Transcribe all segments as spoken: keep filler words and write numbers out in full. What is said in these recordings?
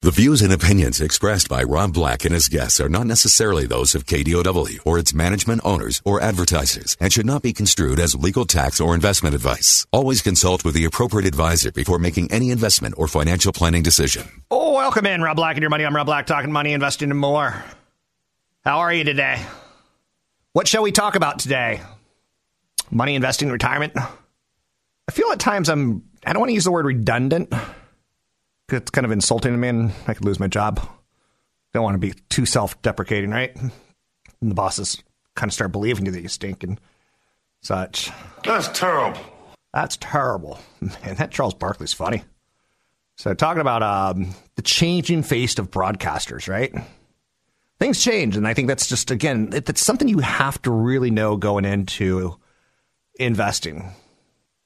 The views and opinions expressed by Rob Black and his guests are not necessarily those of K D O W or its management, owners, or advertisers and should not be construed as legal, tax, or investment advice. Always consult with the appropriate advisor before making any investment or financial planning decision. Oh, welcome in, Rob Black and Your Money. I'm Rob Black, talking money, investing, and more. How are you today? What shall we talk about today? Money, investing, retirement? I feel at times I'm, I don't want to use the word redundant. It's kind of insulting to me, and I could lose my job. Don't want to be too self-deprecating, right? And the bosses kind of start believing you that you stink and such. That's terrible. That's terrible. Man, that Charles Barkley's funny. So talking about um, the changing face of broadcasters, right? Things change, and I think that's just, again, it's something you have to really know going into investing,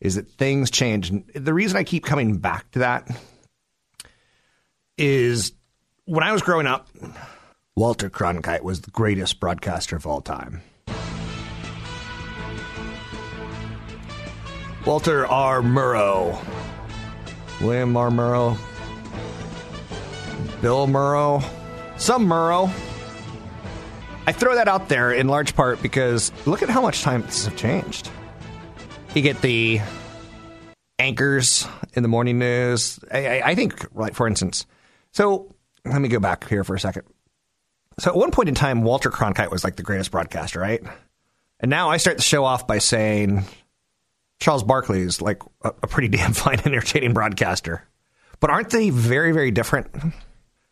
is that things change. And the reason I keep coming back to that is when I was growing up, Walter Cronkite was the greatest broadcaster of all time. Walter R. Murrow, William R. Murrow, Bill Murrow, some Murrow. I throw that out there in large part because look at how much times have changed. You get the anchors in the morning news. I, I, I think, like, for instance... So let me go back here for a second. So at one point in time, Walter Cronkite was like the greatest broadcaster, right? And now I start the show off by saying Charles Barkley is like a, a pretty damn fine, entertaining broadcaster. But aren't they very, very different?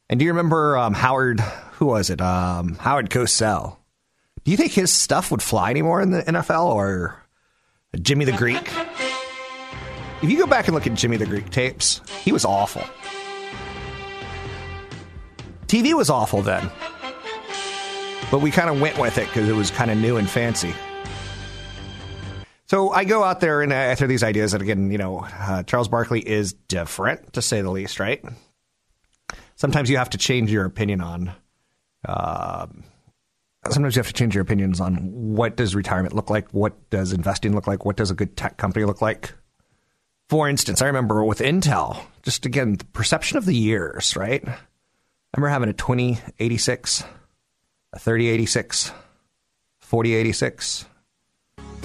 And do you remember um, Howard, who was it? Um, Howard Cosell. Do you think his stuff would fly anymore in the N F L, or Jimmy the Greek? If you go back and look at Jimmy the Greek tapes, he was awful. T V was awful then, but we kind of went with it because it was kind of new and fancy. So I go out there and I throw these ideas. And again, you know, uh, Charles Barkley is different, to say the least, right? Sometimes you have to change your opinion on, uh, sometimes you have to change your opinions on what does retirement look like? What does investing look like? What does a good tech company look like? For instance, I remember with Intel, just again, the perception of the years, right? I remember having a twenty eighty-six, a thirty eighty-six, forty eighty-six. I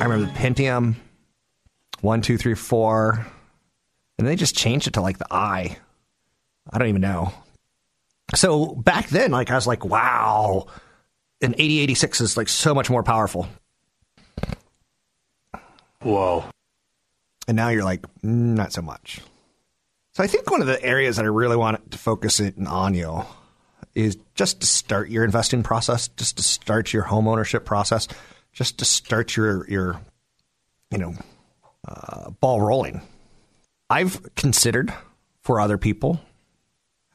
remember the Pentium, one two three four. And they just changed it to like the I. I don't even know. So back then, like I was like, wow, an eighty eighty-six is like so much more powerful. Whoa. And now you're like, not so much. So I think one of the areas that I really want to focus in on you is just to start your investing process, just to start your home ownership process, just to start your, your you know, uh, ball rolling. I've considered for other people,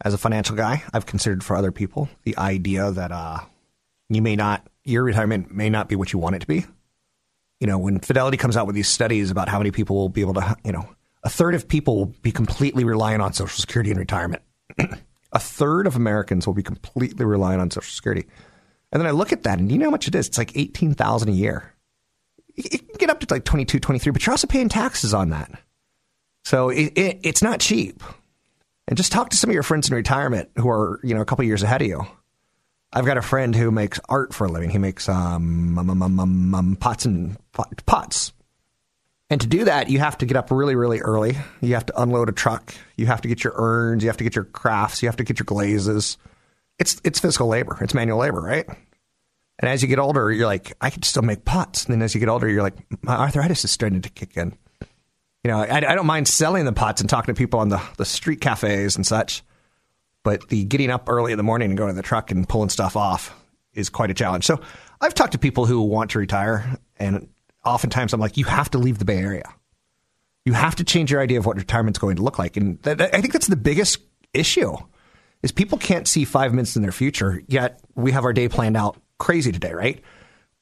as a financial guy, I've considered for other people the idea that uh, you may not, your retirement may not be what you want it to be. You know, when Fidelity comes out with these studies about how many people will be able to, you know, a third of people will be completely reliant on Social Security in retirement. A third of Americans will be completely reliant on Social Security. And then I look at that, and you know how much it is? It's like eighteen thousand dollars a year. It can get up to like twenty-two, twenty-three, but you're also paying taxes on that. So it, it, it's not cheap. And just talk to some of your friends in retirement who are, you know, a couple of years ahead of you. I've got a friend who makes art for a living. He makes um, um, um, um, um, pots and pots. And to do that, you have to get up really, really early. You have to unload a truck. You have to get your urns. You have to get your crafts. You have to get your glazes. It's it's physical labor. It's manual labor, right? And as you get older, you're like, I could still make pots. And then as you get older, you're like, my arthritis is starting to kick in. You know, I, I don't mind selling the pots and talking to people on the, the street cafes and such. But the getting up early in the morning and going to the truck and pulling stuff off is quite a challenge. So I've talked to people who want to retire, and oftentimes I'm like, you have to leave the Bay Area. You have to change your idea of what retirement's going to look like. And that, I think that's the biggest issue is people can't see five minutes in their future, yet we have our day planned out crazy today, right?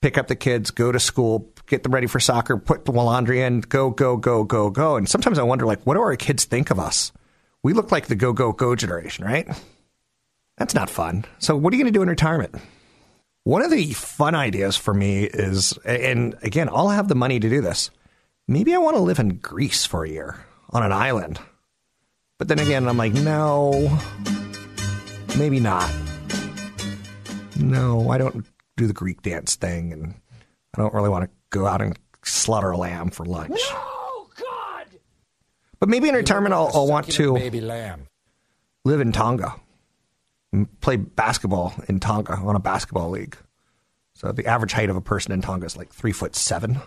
Pick up the kids, go to school, get them ready for soccer, put the laundry in, go, go, go, go, go. And sometimes I wonder, like, what do our kids think of us? We look like the go, go, go generation, right? That's not fun. So what are you going to do in retirement? One of the fun ideas for me is, and again, I'll have the money to do this. Maybe I want to live in Greece for a year on an island. But then again, I'm like, no, maybe not. No, I don't do the Greek dance thing, and I don't really want to go out and slaughter a lamb for lunch. No, God! But maybe in retirement, I'll, I'll want to baby lamb. Live in Tonga, and play basketball in Tonga on a basketball league. So the average height of a person in Tonga is like three foot seven.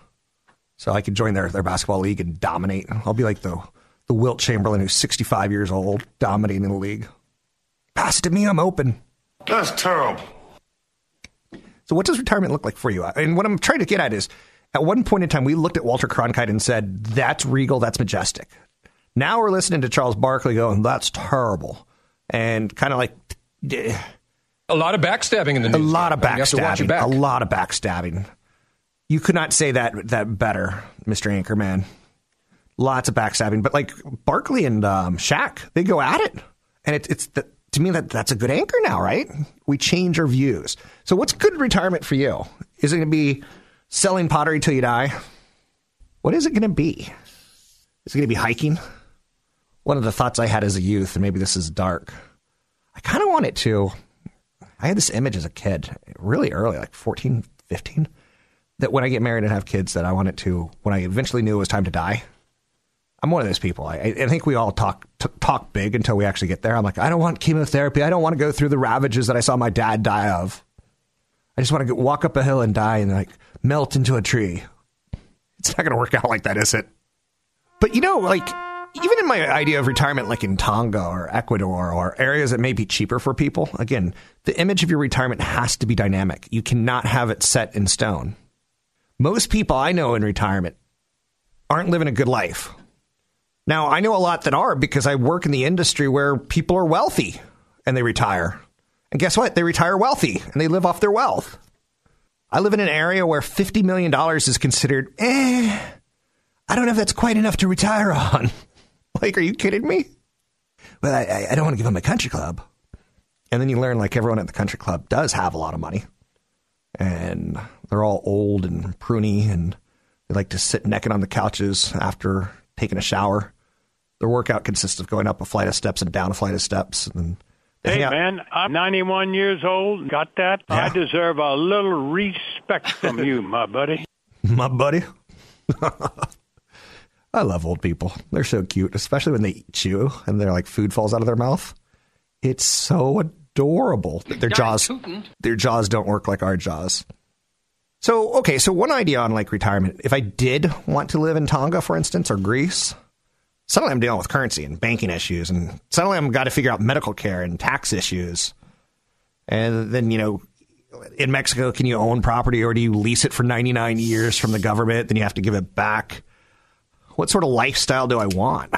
So I could join their their basketball league and dominate. I'll be like the the Wilt Chamberlain who's sixty-five years old, dominating the league. Pass it to me, I'm open. That's terrible. So what does retirement look like for you? And what I'm trying to get at is, at one point in time, we looked at Walter Cronkite and said, that's regal, that's majestic. Now we're listening to Charles Barkley going, that's terrible. And kind of like... Eh. A lot of backstabbing in the news. A lot of backstabbing. You have to watch your back. A lot of backstabbing. You could not say that that better, Mister Anchorman. Lots of backstabbing. But like Barkley and um, Shaq, they go at it. And it, it's... the To me, that, that's a good anchor now, right? We change our views. So what's good retirement for you? Is it going to be selling pottery till you die? What is it going to be? Is it going to be hiking? One of the thoughts I had as a youth, and maybe this is dark, I kind of want it to, I had this image as a kid, really early, like fourteen, fifteen, that when I get married and have kids, that I want it to, when I eventually knew it was time to die, I'm one of those people. I, I think we all talk t- talk big until we actually get there. I'm like, I don't want chemotherapy. I don't want to go through the ravages that I saw my dad die of. I just want to go, walk up a hill and die and like melt into a tree. It's not going to work out like that, is it? But, you know, like even in my idea of retirement, like in Tonga or Ecuador or areas that may be cheaper for people, again, the image of your retirement has to be dynamic. You cannot have it set in stone. Most people I know in retirement aren't living a good life. Now, I know a lot that are because I work in the industry where people are wealthy and they retire. And guess what? They retire wealthy and they live off their wealth. I live in an area where fifty million dollars is considered, eh, I don't know if that's quite enough to retire on. Like, are you kidding me? Well, I, I don't want to give them a country club. And then you learn, like, everyone at the country club does have a lot of money. And they're all old and pruny and they like to sit naked on the couches after taking a shower. Their workout consists of going up a flight of steps and down a flight of steps. And hey, man, I'm ninety-one years old. Got that? Yeah. I deserve a little respect from you, my buddy. My buddy? I love old people. They're so cute, especially when they chew and their like food falls out of their mouth. It's so adorable. Their jaws, their jaws don't work like our jaws. So, okay, so one idea on, like, retirement, if I did want to live in Tonga, for instance, or Greece, suddenly I'm dealing with currency and banking issues, and suddenly I've got to figure out medical care and tax issues. And then, you know, in Mexico, can you own property, or do you lease it for ninety-nine years from the government, then you have to give it back? What sort of lifestyle do I want?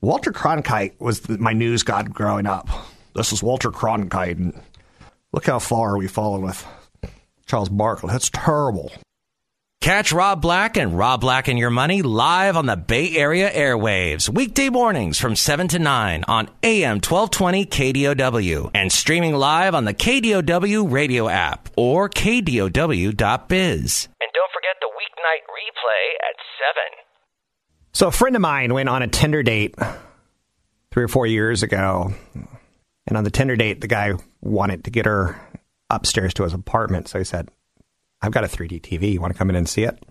Walter Cronkite was the, my news god growing up. This is Walter Cronkite, and look how far we've fallen with Charles Barkley. That's terrible. Catch Rob Black and Rob Black and Your Money live on the Bay Area airwaves, weekday mornings from seven to nine on A M twelve twenty K D O W and streaming live on the K D O W radio app or K D O W dot biz. And don't forget the weeknight replay at seven. So a friend of mine went on a Tinder date three or four years ago. And on the Tinder date, the guy wanted to get her upstairs to his apartment. So he said, I've got a three D T V. You want to come in and see it?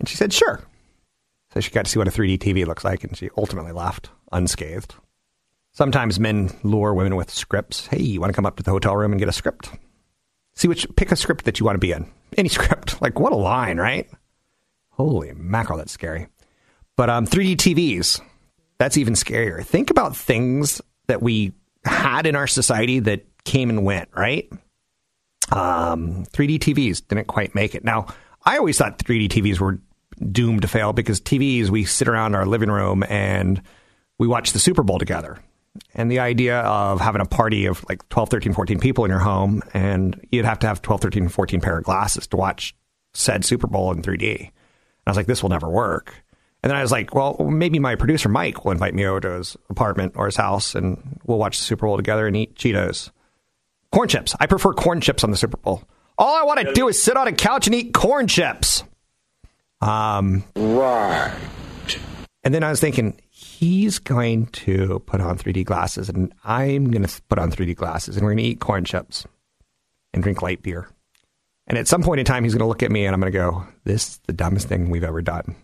And she said, sure. So she got to see what a three D T V looks like, and she ultimately left unscathed. Sometimes men lure women with scripts. Hey, you want to come up to the hotel room and get a script? See which, pick a script that you want to be in. Any script. Like, what a line, right? Holy mackerel, that's scary. But um, three D T Vs, that's even scarier. Think about things that we had in our society that came and went, right? Um, three D T Vs didn't quite make it. Now, I always thought three D T Vs were doomed to fail because T Vs, we sit around our living room and we watch the Super Bowl together. And the idea of having a party of like twelve, thirteen, fourteen people in your home, and you'd have to have twelve, thirteen, fourteen pair of glasses to watch said Super Bowl in three D. And I was like, this will never work. And then I was like, well, maybe my producer, Mike, will invite me over to his apartment or his house, and we'll watch the Super Bowl together and eat Cheetos. Corn chips. I prefer corn chips on the Super Bowl. All I want to do is sit on a couch and eat corn chips. Um, right. And then I was thinking, he's going to put on three D glasses, and I'm going to put on three D glasses, and we're going to eat corn chips and drink light beer. And at some point in time, he's going to look at me, and I'm going to go, this is the dumbest thing we've ever done.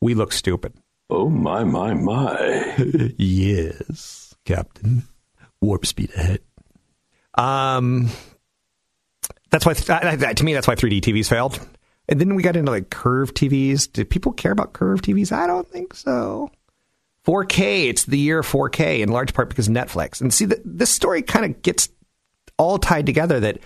We look stupid. Oh, my, my, my. Yes, Captain. Warp speed ahead. Um, that's why, th- I, that, to me, that's why three D T Vs failed. And then we got into like curved T Vs. Did people care about curved T Vs? I don't think so. four K, it's the year four K, in large part because Netflix. And see, the, this story kind of gets all tied together, that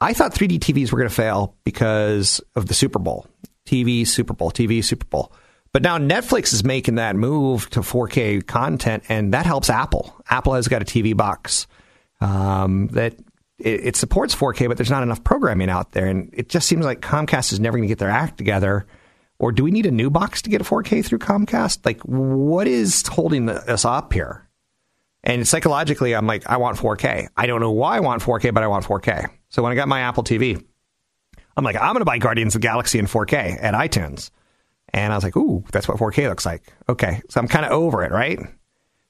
I thought three D T Vs were going to fail because of the Super Bowl. T V, Super Bowl, T V, Super Bowl. But now Netflix is making that move to four K content, and that helps Apple. Apple has got a T V box um, that it, it supports four K, but there's not enough programming out there. And it just seems like Comcast is never going to get their act together. Or do we need a new box to get a four K through Comcast? Like, what is holding us up here? And psychologically, I'm like, I want four K. I don't know why I want four K, but I want four K. So when I got my Apple T V, I'm like, I'm going to buy Guardians of the Galaxy in four K at iTunes. And I was like, ooh, that's what four K looks like. Okay, so I'm kind of over it, right?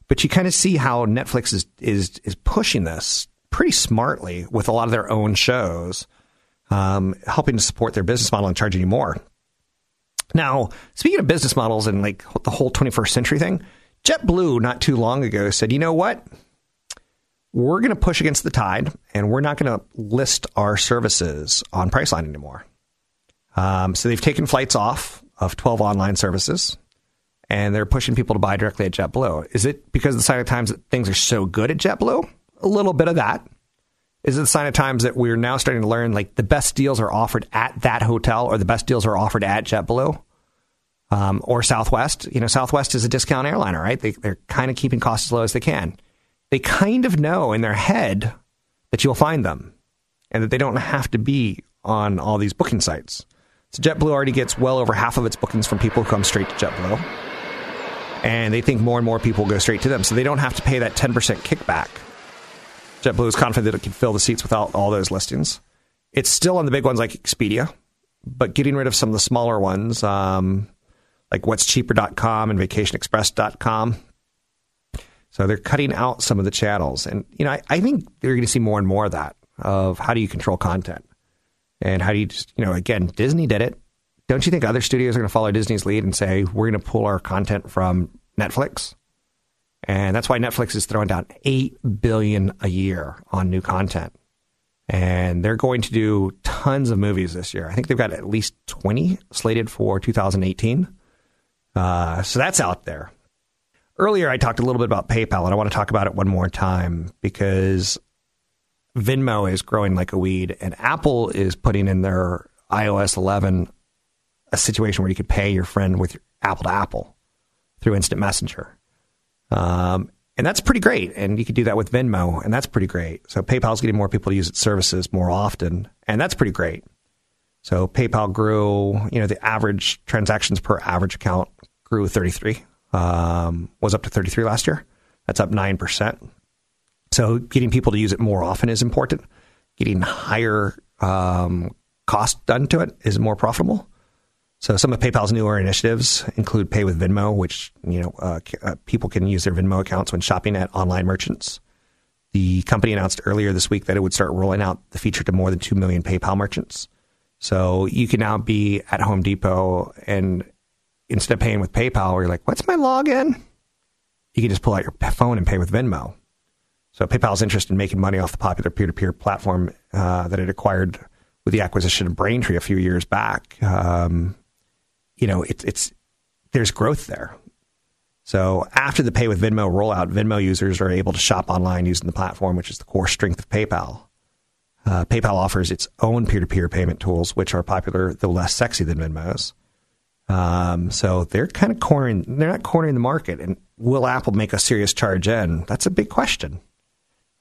But you kind of see how Netflix is, is, is pushing this pretty smartly with a lot of their own shows, um, helping to support their business model and charging you more. Now, speaking of business models and like the whole twenty-first century thing, JetBlue not too long ago said, you know what? We're going to push against the tide, and we're not going to list our services on Priceline anymore. Um, so they've taken flights off of twelve online services, and they're pushing people to buy directly at JetBlue. Is it because of the sign of times that things are so good at JetBlue? A little bit of that. Is it a sign of times that we're now starting to learn, like, the best deals are offered at that hotel, or the best deals are offered at JetBlue um, or Southwest? You know, Southwest is a discount airliner, right? They, they're kind of keeping costs as low as they can. They kind of know in their head that you'll find them and that they don't have to be on all these booking sites. So JetBlue already gets well over half of its bookings from people who come straight to JetBlue. And they think more and more people go straight to them. So they don't have to pay that ten percent kickback. JetBlue is confident that it can fill the seats without all those listings. It's still on the big ones like Expedia, but getting rid of some of the smaller ones, um, like what's cheaper dot com and vacation express dot com. So they're cutting out some of the channels. And, you know, I, I think you're going to see more and more of that, of how do you control content? And how do you just, you know, again, Disney did it. Don't you think other studios are going to follow Disney's lead and say, we're going to pull our content from Netflix? And that's why Netflix is throwing down eight billion dollars a year on new content. And they're going to do tons of movies this year. I think they've got at least twenty slated for two thousand eighteen. Uh, so that's out there. Earlier, I talked a little bit about PayPal, and I want to talk about it one more time because Venmo is growing like a weed, and Apple is putting in their i O S eleven a situation where you could pay your friend with Apple to Apple through Instant Messenger. Um, and that's pretty great. And you could do that with Venmo, and that's pretty great. So PayPal's getting more people to use its services more often, and that's pretty great. So PayPal grew, you know, the average transactions per average account grew thirty-three, um, was up to thirty-three last year. That's up nine percent. So getting people to use it more often is important. Getting higher, um, cost done to it is more profitable. So some of PayPal's newer initiatives include Pay with Venmo, which, you know, uh, uh, people can use their Venmo accounts when shopping at online merchants. The company announced earlier this week that it would start rolling out the feature to more than two million PayPal merchants. So you can now be at Home Depot, and instead of paying with PayPal, where you're like, what's my login? You can just pull out your phone and pay with Venmo. So PayPal's interest in making money off the popular peer-to-peer platform uh, that it acquired with the acquisition of Braintree a few years back, um, you know, it's it's there's growth there. So after the Pay with Venmo rollout, Venmo users are able to shop online using the platform, which is the core strength of PayPal. Uh, PayPal offers its own peer-to-peer payment tools, which are popular, though less sexy than Venmo's. Um, so they're kind of cornering, they're not cornering the market. And will Apple make a serious charge in? That's a big question.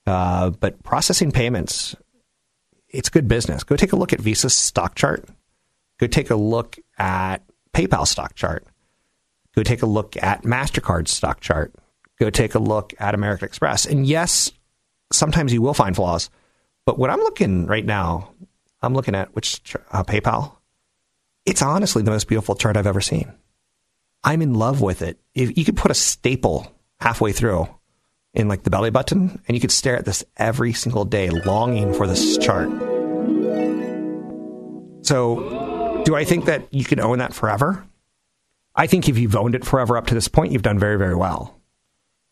Uh, but processing payments, it's good business. Go take a look at Visa's stock chart. Go take a look at PayPal stock chart. Go take a look at MasterCard's stock chart. Go take a look at American Express. And yes, sometimes you will find flaws. But what I'm looking right now, I'm looking at which uh, PayPal. It's honestly the most beautiful chart I've ever seen. I'm in love with it. If you could put a staple halfway through in like the belly button, and you could stare at this every single day, longing for this chart. So do I think that you can own that forever? I think if you've owned it forever up to this point, you've done very, very well.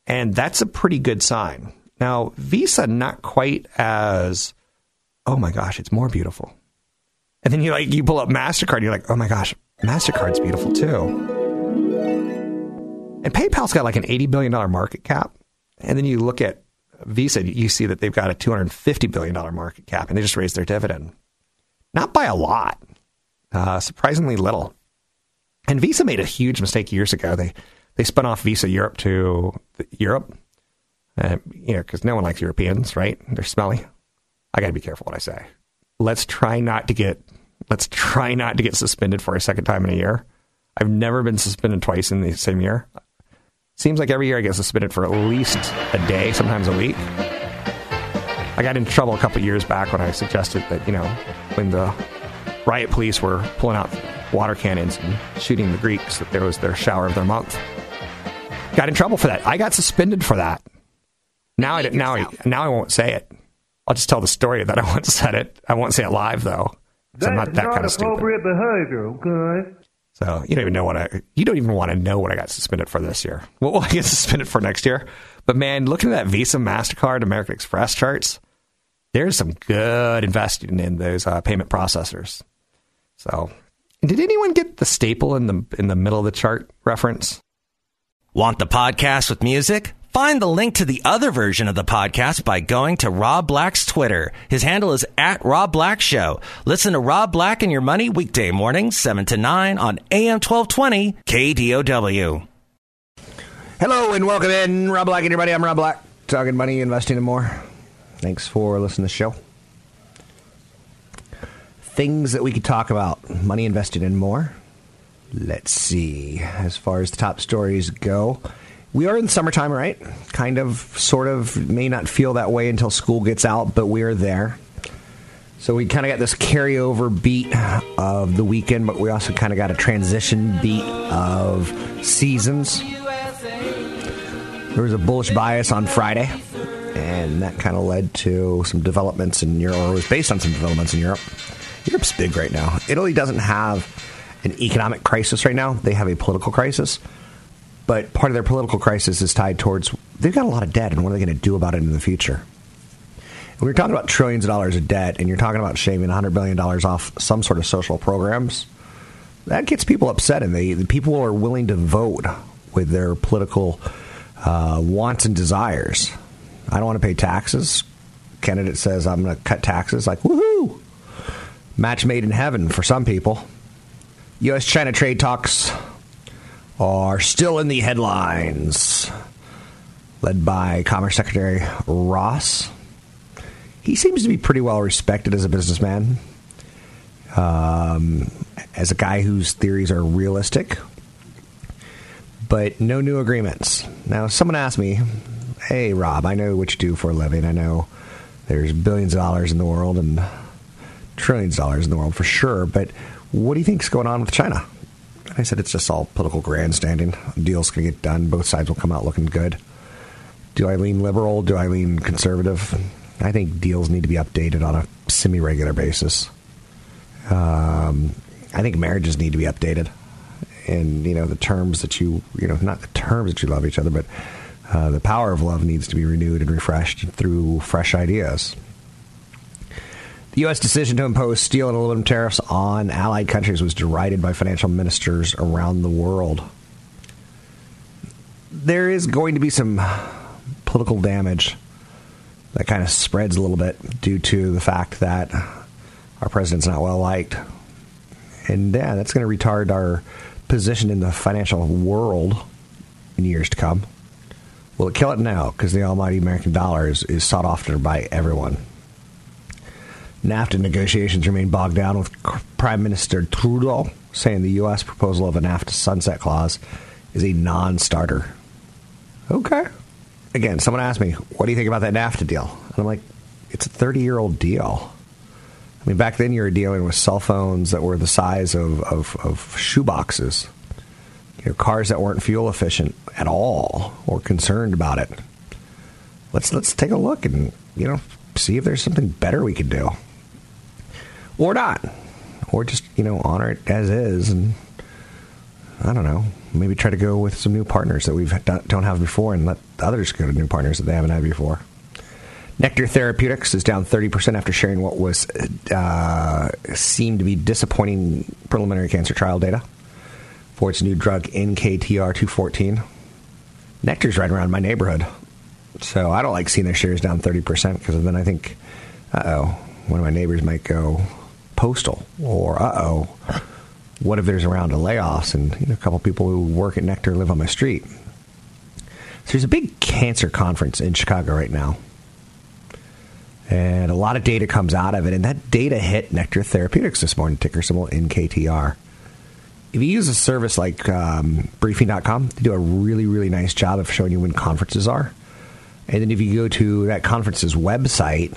And that's a pretty good sign. Now, Visa, not quite as, oh my gosh, it's more beautiful. And then you like you pull up MasterCard, and you're like, oh my gosh, MasterCard's beautiful too. And PayPal's got like an eighty billion dollars market cap. And then you look at Visa, you see that they've got a two hundred fifty billion dollars market cap, and they just raised their dividend. Not by a lot, uh, surprisingly little. And Visa made a huge mistake years ago. They they spun off Visa Europe to Europe, uh, you know, because no one likes Europeans, right? They're smelly. I got to be careful what I say. Let's try not to get let's try not to get suspended for a second time in a year. I've never been suspended twice in the same year. Seems like every year I get suspended for at least a day, sometimes a week. I got in trouble a couple of years back when I suggested that, you know, when the riot police were pulling out water cannons and shooting the Greeks, that there was their shower of their month. Got in trouble for that. I got suspended for that. Now I didn't, now I, now I won't say it. I'll just tell the story that I once said it. I won't say it live, though. That's I'm not that not kind of stupid. Appropriate behavior, okay? So you don't even know what I, you don't even want to know what I got suspended for this year. What will I get suspended for next year? But man, looking at that Visa, MasterCard, American Express charts, there's some good investing in those uh, payment processors. So did anyone get the staple in the in the middle of the chart reference? Want the podcast with music? Find the link to the other version of the podcast by going to Rob Black's Twitter. His handle is at Rob Black Show. Listen to Rob Black and Your Money weekday mornings, seven to nine on A M twelve twenty K D O W. Hello and welcome in. Rob Black and everybody. I'm Rob Black. Talking money, investing, and more. Thanks for listening to the show. Things that we could talk about. Money, investing, and more. Let's see. As far as the top stories go, we are in summertime, right? Kind of, sort of, may not feel that way until school gets out, but we are there. So we kind of got this carryover beat of the weekend, but we also kind of got a transition beat of seasons. There was a bullish bias on Friday, and that kind of led to some developments in Europe, or was based on some developments in Europe. Europe's big right now. Italy doesn't have an economic crisis right now. They have a political crisis. But part of their political crisis is tied towards, they've got a lot of debt, and what are they going to do about it in the future? And we're talking about trillions of dollars of debt, and you're talking about shaving one hundred billion dollars off some sort of social programs. That gets people upset, and they, the people are willing to vote with their political uh, wants and desires. I don't want to pay taxes. Candidate says, I'm going to cut taxes. Like, woohoo! Match made in heaven for some people. U S China trade talks are still in the headlines, led by Commerce Secretary Ross. He seems to be pretty well respected as a businessman, um, as a guy whose theories are realistic, but no new agreements. Now, someone asked me, hey, Rob, I know what you do for a living. I know there's billions of dollars in the world and trillions of dollars in the world for sure, but what do you think's going on with China? I said, it's just all political grandstanding. Deals can get done. Both sides will come out looking good. Do I lean liberal? Do I lean conservative? I think deals need to be updated on a semi-regular basis. Um, I think marriages need to be updated. And, you know, the terms that you, you know, not the terms that you love each other, but uh, the power of love needs to be renewed and refreshed through fresh ideas. The U S decision to impose steel and aluminum tariffs on allied countries was derided by financial ministers around the world. There is going to be some political damage that kind of spreads a little bit due to the fact that our president's not well liked. And yeah, that's going to retard our position in the financial world in years to come. Will it kill it? Now? Because the almighty American dollar is, is sought after by everyone. NAFTA negotiations remain bogged down with Prime Minister Trudeau saying the U S proposal of a NAFTA sunset clause is a non-starter. Okay. Again, someone asked me, what do you think about that NAFTA deal? And I'm like, it's a thirty-year-old deal. I mean, back then you were dealing with cell phones that were the size of, of, of shoeboxes. You know, cars that weren't fuel efficient at all or concerned about it. Let's let's take a look and, you know, see if there's something better we could do. Or not. Or just, you know, honor it as is and, I don't know, maybe try to go with some new partners that we don't have before and let others go to new partners that they haven't had before. Nektar Therapeutics is down thirty percent after sharing what was uh, seemed to be disappointing preliminary cancer trial data for its new drug N K T R two fourteen. Nektar's right around my neighborhood, so I don't like seeing their shares down thirty percent because then I think, uh-oh, one of my neighbors might go postal, or uh-oh, what if there's a round of layoffs and you know, a couple people who work at Nektar live on my street. So there's a big cancer conference in Chicago right now. And a lot of data comes out of it. And that data hit Nektar Therapeutics this morning, ticker symbol N K T R. If you use a service like um, briefing dot com, they do a really, really nice job of showing you when conferences are. And then if you go to that conference's website,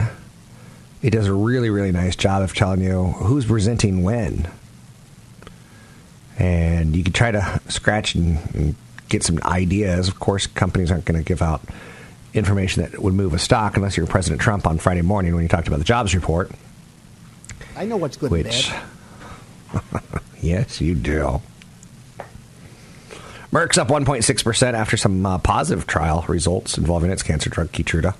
it does a really, really nice job of telling you who's presenting when. And you can try to scratch and, and get some ideas. Of course, companies aren't going to give out information that would move a stock unless you're President Trump on Friday morning when you talked about the jobs report. I know what's good which, and bad. Yes, you do. Merck's up one point six percent after some uh, positive trial results involving its cancer drug, Keytruda.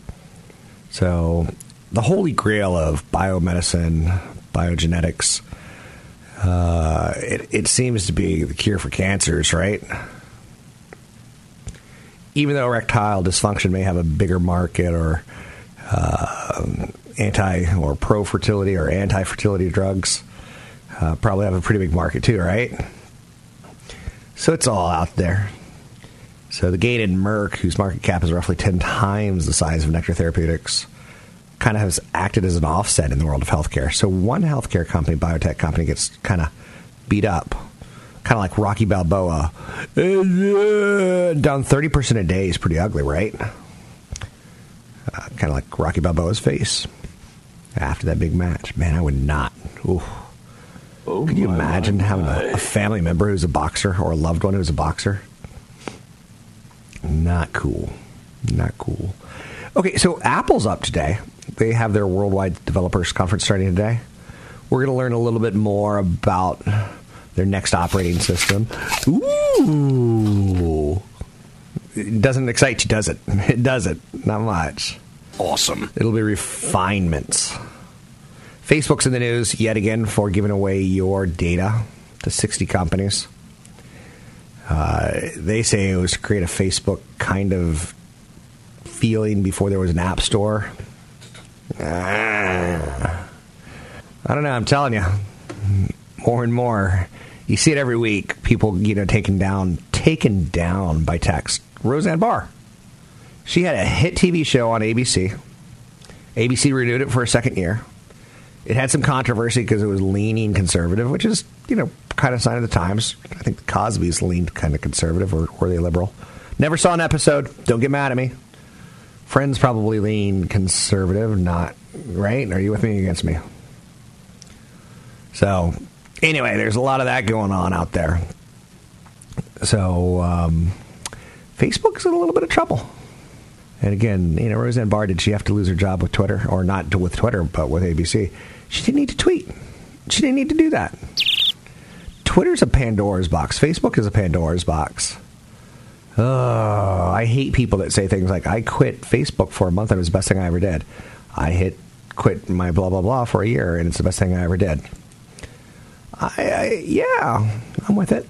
So the holy grail of biomedicine, biogenetics, uh, it, it seems to be the cure for cancers, right? Even though erectile dysfunction may have a bigger market or uh, anti or pro-fertility or anti-fertility drugs uh, probably have a pretty big market too, right? So it's all out there. So the gated Merck, whose market cap is roughly ten times the size of Nektar Therapeutics, kind of has acted as an offset in the world of healthcare. So one healthcare company, biotech company, gets kind of beat up. Kind of like Rocky Balboa. Down thirty percent a day is pretty ugly, right? Uh, kind of like Rocky Balboa's face after that big match. Man, I would not. Ooh. Oh, could you imagine having a, a family member who's a boxer or a loved one who's a boxer? Not cool. Not cool. Okay, so Apple's up today. They have their Worldwide Developers Conference starting today. We're going to learn a little bit more about their next operating system. Ooh. It doesn't excite you, does it? It doesn't. Not much. Awesome. It'll be refinements. Facebook's in the news yet again for giving away your data to sixty companies. Uh, they say it was to create a Facebook kind of feeling before there was an app store. Ah. I don't know. I'm telling you. More and more. You see it every week. People, you know, taken down, taken down by text. Roseanne Barr. She had a hit T V show on A B C. A B C renewed it for a second year. It had some controversy because it was leaning conservative, which is, you know, kind of a sign of the times. I think the Cosby's leaned kind of conservative, or were they liberal? Never saw an episode. Don't get mad at me. Friends probably lean conservative, not, right? Are you with me or against me? So anyway, there's a lot of that going on out there. So um, Facebook's in a little bit of trouble. And again, you know, Roseanne Barr, did she have to lose her job with Twitter? Or not with Twitter, but with A B C? She didn't need to tweet. She didn't need to do that. Twitter's a Pandora's box. Facebook is a Pandora's box. Oh, I hate people that say things like, I quit Facebook for a month and it was the best thing I ever did. I hit quit my blah, blah, blah for a year and it's the best thing I ever did. I, I, yeah, I'm with it.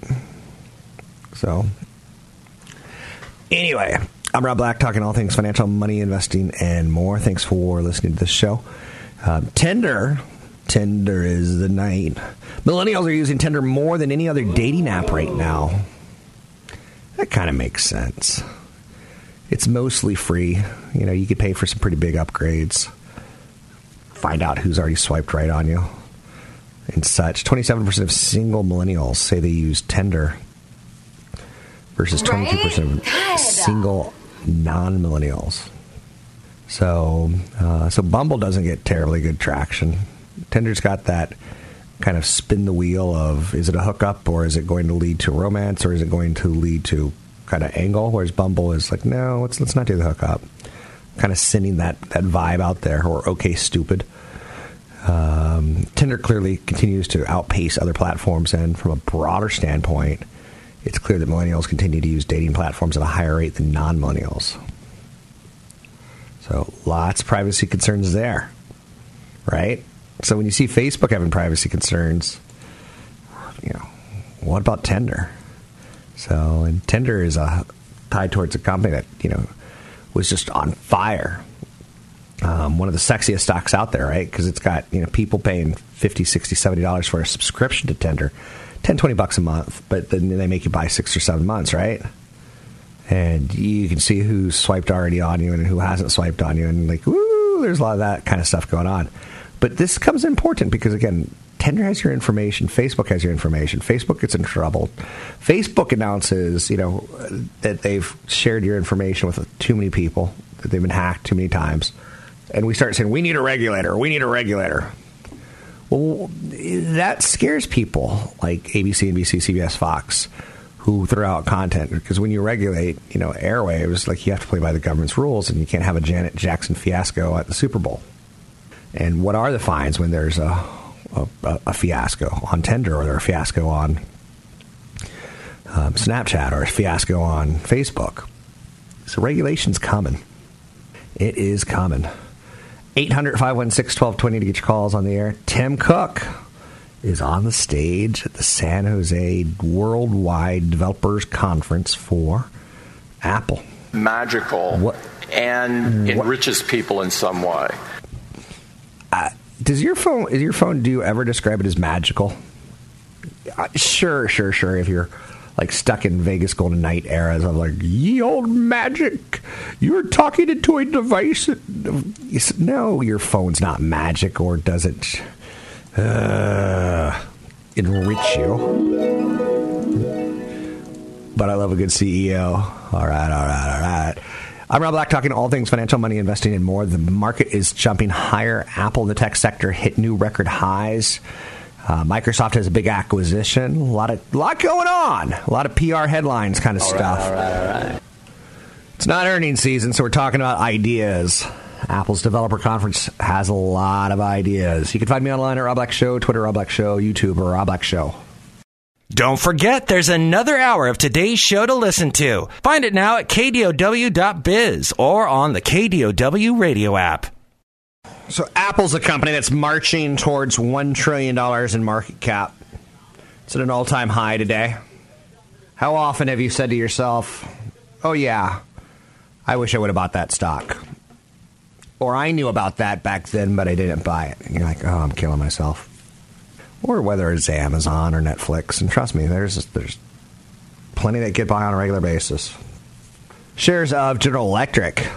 So, anyway, I'm Rob Black, talking all things financial, money, investing, and more. Thanks for listening to this show. Uh, Tinder Tinder is the night. Millennials are using Tinder more than any other dating app right now. That kind of makes sense. It's mostly free. You know, you could pay for some pretty big upgrades. Find out who's already swiped right on you and such. twenty-seven percent of single millennials say they use Tinder versus twenty-two percent of single non-millennials. So, uh, so Bumble doesn't get terribly good traction. Tinder's got that kind of spin the wheel of, is it a hookup or is it going to lead to romance or is it going to lead to kind of angle? Whereas Bumble is like, no, let's let's not do the hookup. Kind of sending that, that vibe out there, or okay, stupid. Um, Tinder clearly continues to outpace other platforms, and from a broader standpoint, it's clear that millennials continue to use dating platforms at a higher rate than non-millennials. So lots of privacy concerns there, right? So when you see Facebook having privacy concerns, you know, what about Tinder? So, and Tinder is a tied towards a company that, you know, was just on fire. Um, one of the sexiest stocks out there, right? Because it's got, you know, people paying fifty, sixty, seventy dollars for a subscription to Tinder, ten, twenty bucks a month, but then they make you buy six or seven months, right? And you can see who's swiped already on you and who hasn't swiped on you. And like, woo, there's a lot of that kind of stuff going on. But this comes important because, again, Tinder has your information. Facebook has your information. Facebook gets in trouble. Facebook announces, you know, that they've shared your information with too many people, that they've been hacked too many times. And we start saying, we need a regulator. We need a regulator. Well, that scares people like A B C, N B C, C B S, Fox, who throw out content. Because when you regulate, you know, airwaves, like you have to play by the government's rules, and you can't have a Janet Jackson fiasco at the Super Bowl. And what are the fines when there's a, a, a fiasco on Tinder, or there's a fiasco on um, Snapchat, or a fiasco on Facebook? So regulation's coming. It is coming. eight hundred, five one six, one two two zero to get your calls on the air. Tim Cook is on the stage at the San Jose Worldwide Developers Conference for Apple. Magical what? and what? enriches people in some way. Uh, does your phone, is your phone, do you ever describe it as magical? Uh, sure, sure, sure. If you're like stuck in Vegas Golden Knight eras, I'm like, ye old magic. You're talking into a device. No, your phone's not magic or doesn't uh, enrich you. But I love a good C E O. All right, all right, all right. I'm Rob Black, talking all things financial, money, investing, and more. The market is jumping higher. Apple, the tech sector, hit new record highs. Uh, Microsoft has a big acquisition. A lot of lot going on. A lot of P R headlines kind of all stuff. Right, all right, all right. It's not earnings season, so we're talking about ideas. Apple's developer conference has a lot of ideas. You can find me online at Rob Black Show, Twitter, Rob Black Show, YouTube, or Rob Black Show. Don't forget, there's another hour of today's show to listen to. Find it now at K D O W dot biz or on the K D O W radio app. So Apple's a company that's marching towards one trillion dollars in market cap. It's at an all-time high today. How often have you said to yourself, oh yeah, I wish I would have bought that stock? Or I knew about that back then, but I didn't buy it. And you're like, oh, I'm killing myself. Or whether it's Amazon or Netflix. And trust me, there's there's plenty that get by on a regular basis. Shares of General Electric,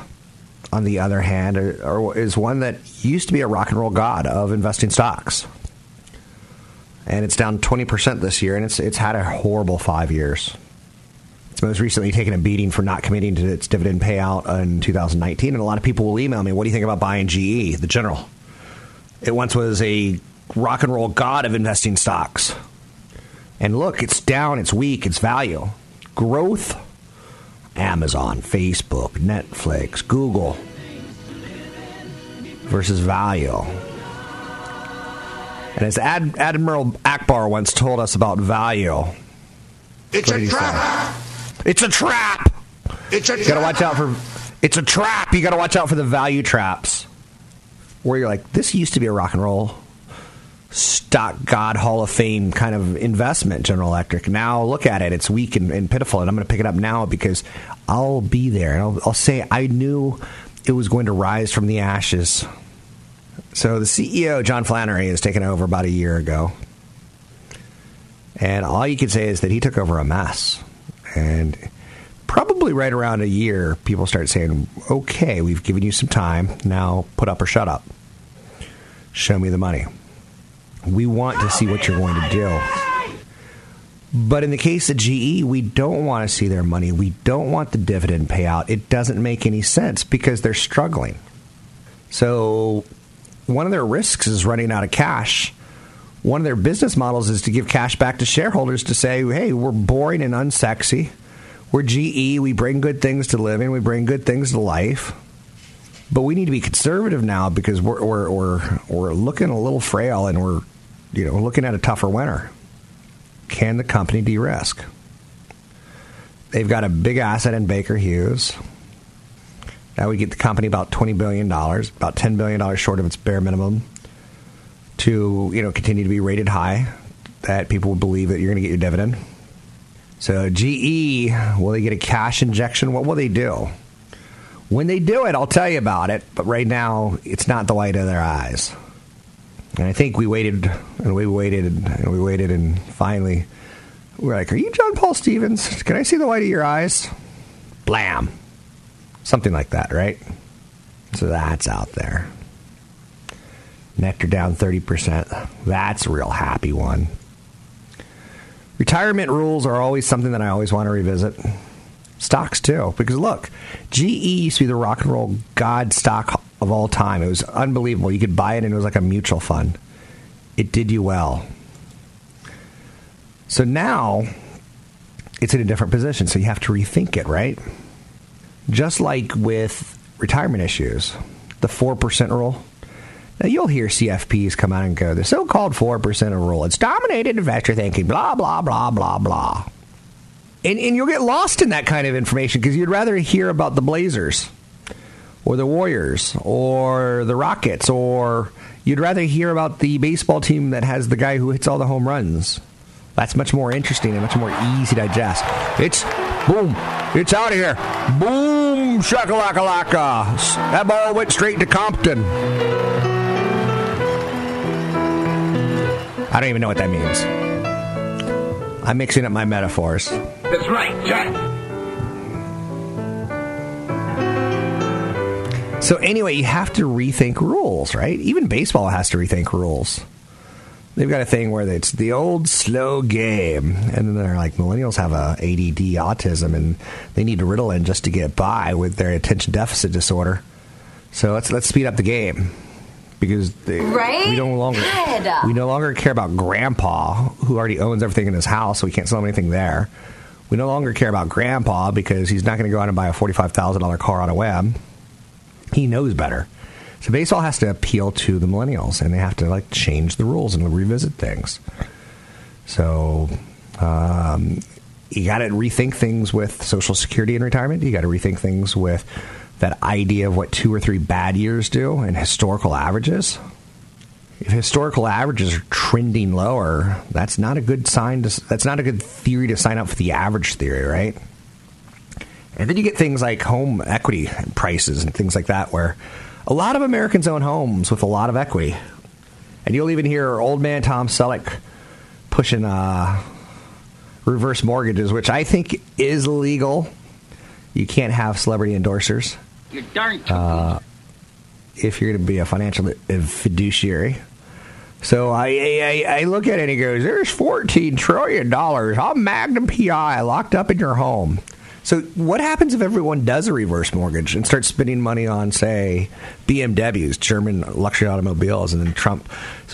on the other hand, are, are, is one that used to be a rock and roll god of investing stocks. And it's down twenty percent this year, and it's it's had a horrible five years. It's most recently taken a beating for not committing to its dividend payout in two thousand nineteen. And a lot of people will email me, what do you think about buying G E, the General? It once was a rock and roll god of investing stocks. And look, it's down, it's weak, it's value. Growth, Amazon, Facebook, Netflix, Google versus value. And as Ad- Admiral Akbar once told us about value, it's a trap. Say? It's a trap. It's a trap. You gotta watch out for it's a trap. You gotta watch out for the value traps. Where you're like, this used to be a rock and roll stock god hall of fame kind of investment, General Electric. Now look at it. It's weak and, and pitiful, and I'm going to pick it up now because I'll be there. And I'll, I'll say I knew it was going to rise from the ashes. So the C E O, John Flannery, has taken over about a year ago. And all you can say is that he took over a mess. And probably right around a year, people start saying, okay, we've given you some time. Now put up or shut up. Show me the money. We want to see what you're going to do. But in the case of G E, we don't want to see their money. We don't want the dividend payout. It doesn't make any sense because they're struggling. So one of their risks is running out of cash. One of their business models is to give cash back to shareholders to say, hey, we're boring and unsexy. We're G E. We bring good things to living. We bring good things to life. But we need to be conservative now because we're we're we're, we're looking a little frail and we're you know looking at a tougher winter. Can the company de-risk? They've got a big asset in Baker Hughes. That would get the company about twenty billion dollars, about ten billion dollars short of its bare minimum to you know continue to be rated high, that people would believe that you're going to get your dividend. So G E, will they get a cash injection? What will they do? When they do it, I'll tell you about it. But right now, it's not the light of their eyes. And I think we waited, and we waited, and we waited, and finally, we're like, are you John Paul Stevens? Can I see the light of your eyes? Blam. Something like that, right? So that's out there. Nektar down thirty percent. That's a real happy one. Retirement rules are always something that I always want to revisit. Stocks, too. Because, look, G E used to be the rock and roll god stock of all time. It was unbelievable. You could buy it, and it was like a mutual fund. It did you well. So now, it's in a different position, so you have to rethink it, right? Just like with retirement issues, the four percent rule. Now, you'll hear C F Ps come out and go, the so-called four percent rule. It's dominated investor thinking, blah, blah, blah, blah, blah. And, and you'll get lost in that kind of information because you'd rather hear about the Blazers or the Warriors or the Rockets, or you'd rather hear about the baseball team that has the guy who hits all the home runs. That's much more interesting and much more easy to digest. It's boom. It's out of here. Boom, shakalaka-laka. That ball went straight to Compton. I don't even know what that means. I'm mixing up my metaphors. That's right, Jack. So anyway, you have to rethink rules, right? Even baseball has to rethink rules. They've got a thing where it's the old slow game. And then they're like, millennials have a A D D autism, and they need Ritalin just to get by with their attention deficit disorder. So let's let's speed up the game. Because they, right? we, no longer, we no longer care about Grandpa, who already owns everything in his house, so we can't sell him anything there. We no longer care about Grandpa because he's not going to go out and buy a forty-five thousand dollars car on a whim. He knows better. So baseball has to appeal to the millennials, and they have to like change the rules and revisit things. So um, you got to rethink things with Social Security and retirement. You got to rethink things with that idea of what two or three bad years do and historical averages. If historical averages are trending lower, that's not a good sign. To, that's not a good theory to sign up for the average theory, right? And then you get things like home equity prices and things like that, where a lot of Americans own homes with a lot of equity. And you'll even hear old man Tom Selleck pushing uh, reverse mortgages, which I think is illegal. You can't have celebrity endorsers. You're darn uh, if you're going to be a financial fiduciary. So I, I, I look at it and he goes, there's fourteen trillion dollars. I'm Magnum P I locked up in your home. So what happens if everyone does a reverse mortgage and starts spending money on, say, B M Ws, German luxury automobiles, and then Trump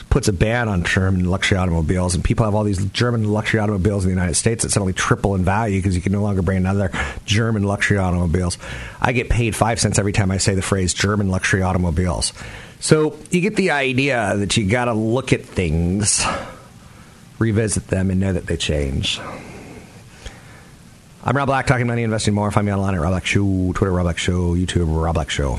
puts a ban on German luxury automobiles, and people have all these German luxury automobiles in the United States that suddenly triple in value because you can no longer bring another German luxury automobiles. I get paid five cents every time I say the phrase German luxury automobiles. So you get the idea that you got to look at things, revisit them, and know that they change. I'm Rob Black, talking money, investing more. Find me online at Rob Black Show, Twitter, Rob Black Show, YouTube, Rob Black Show.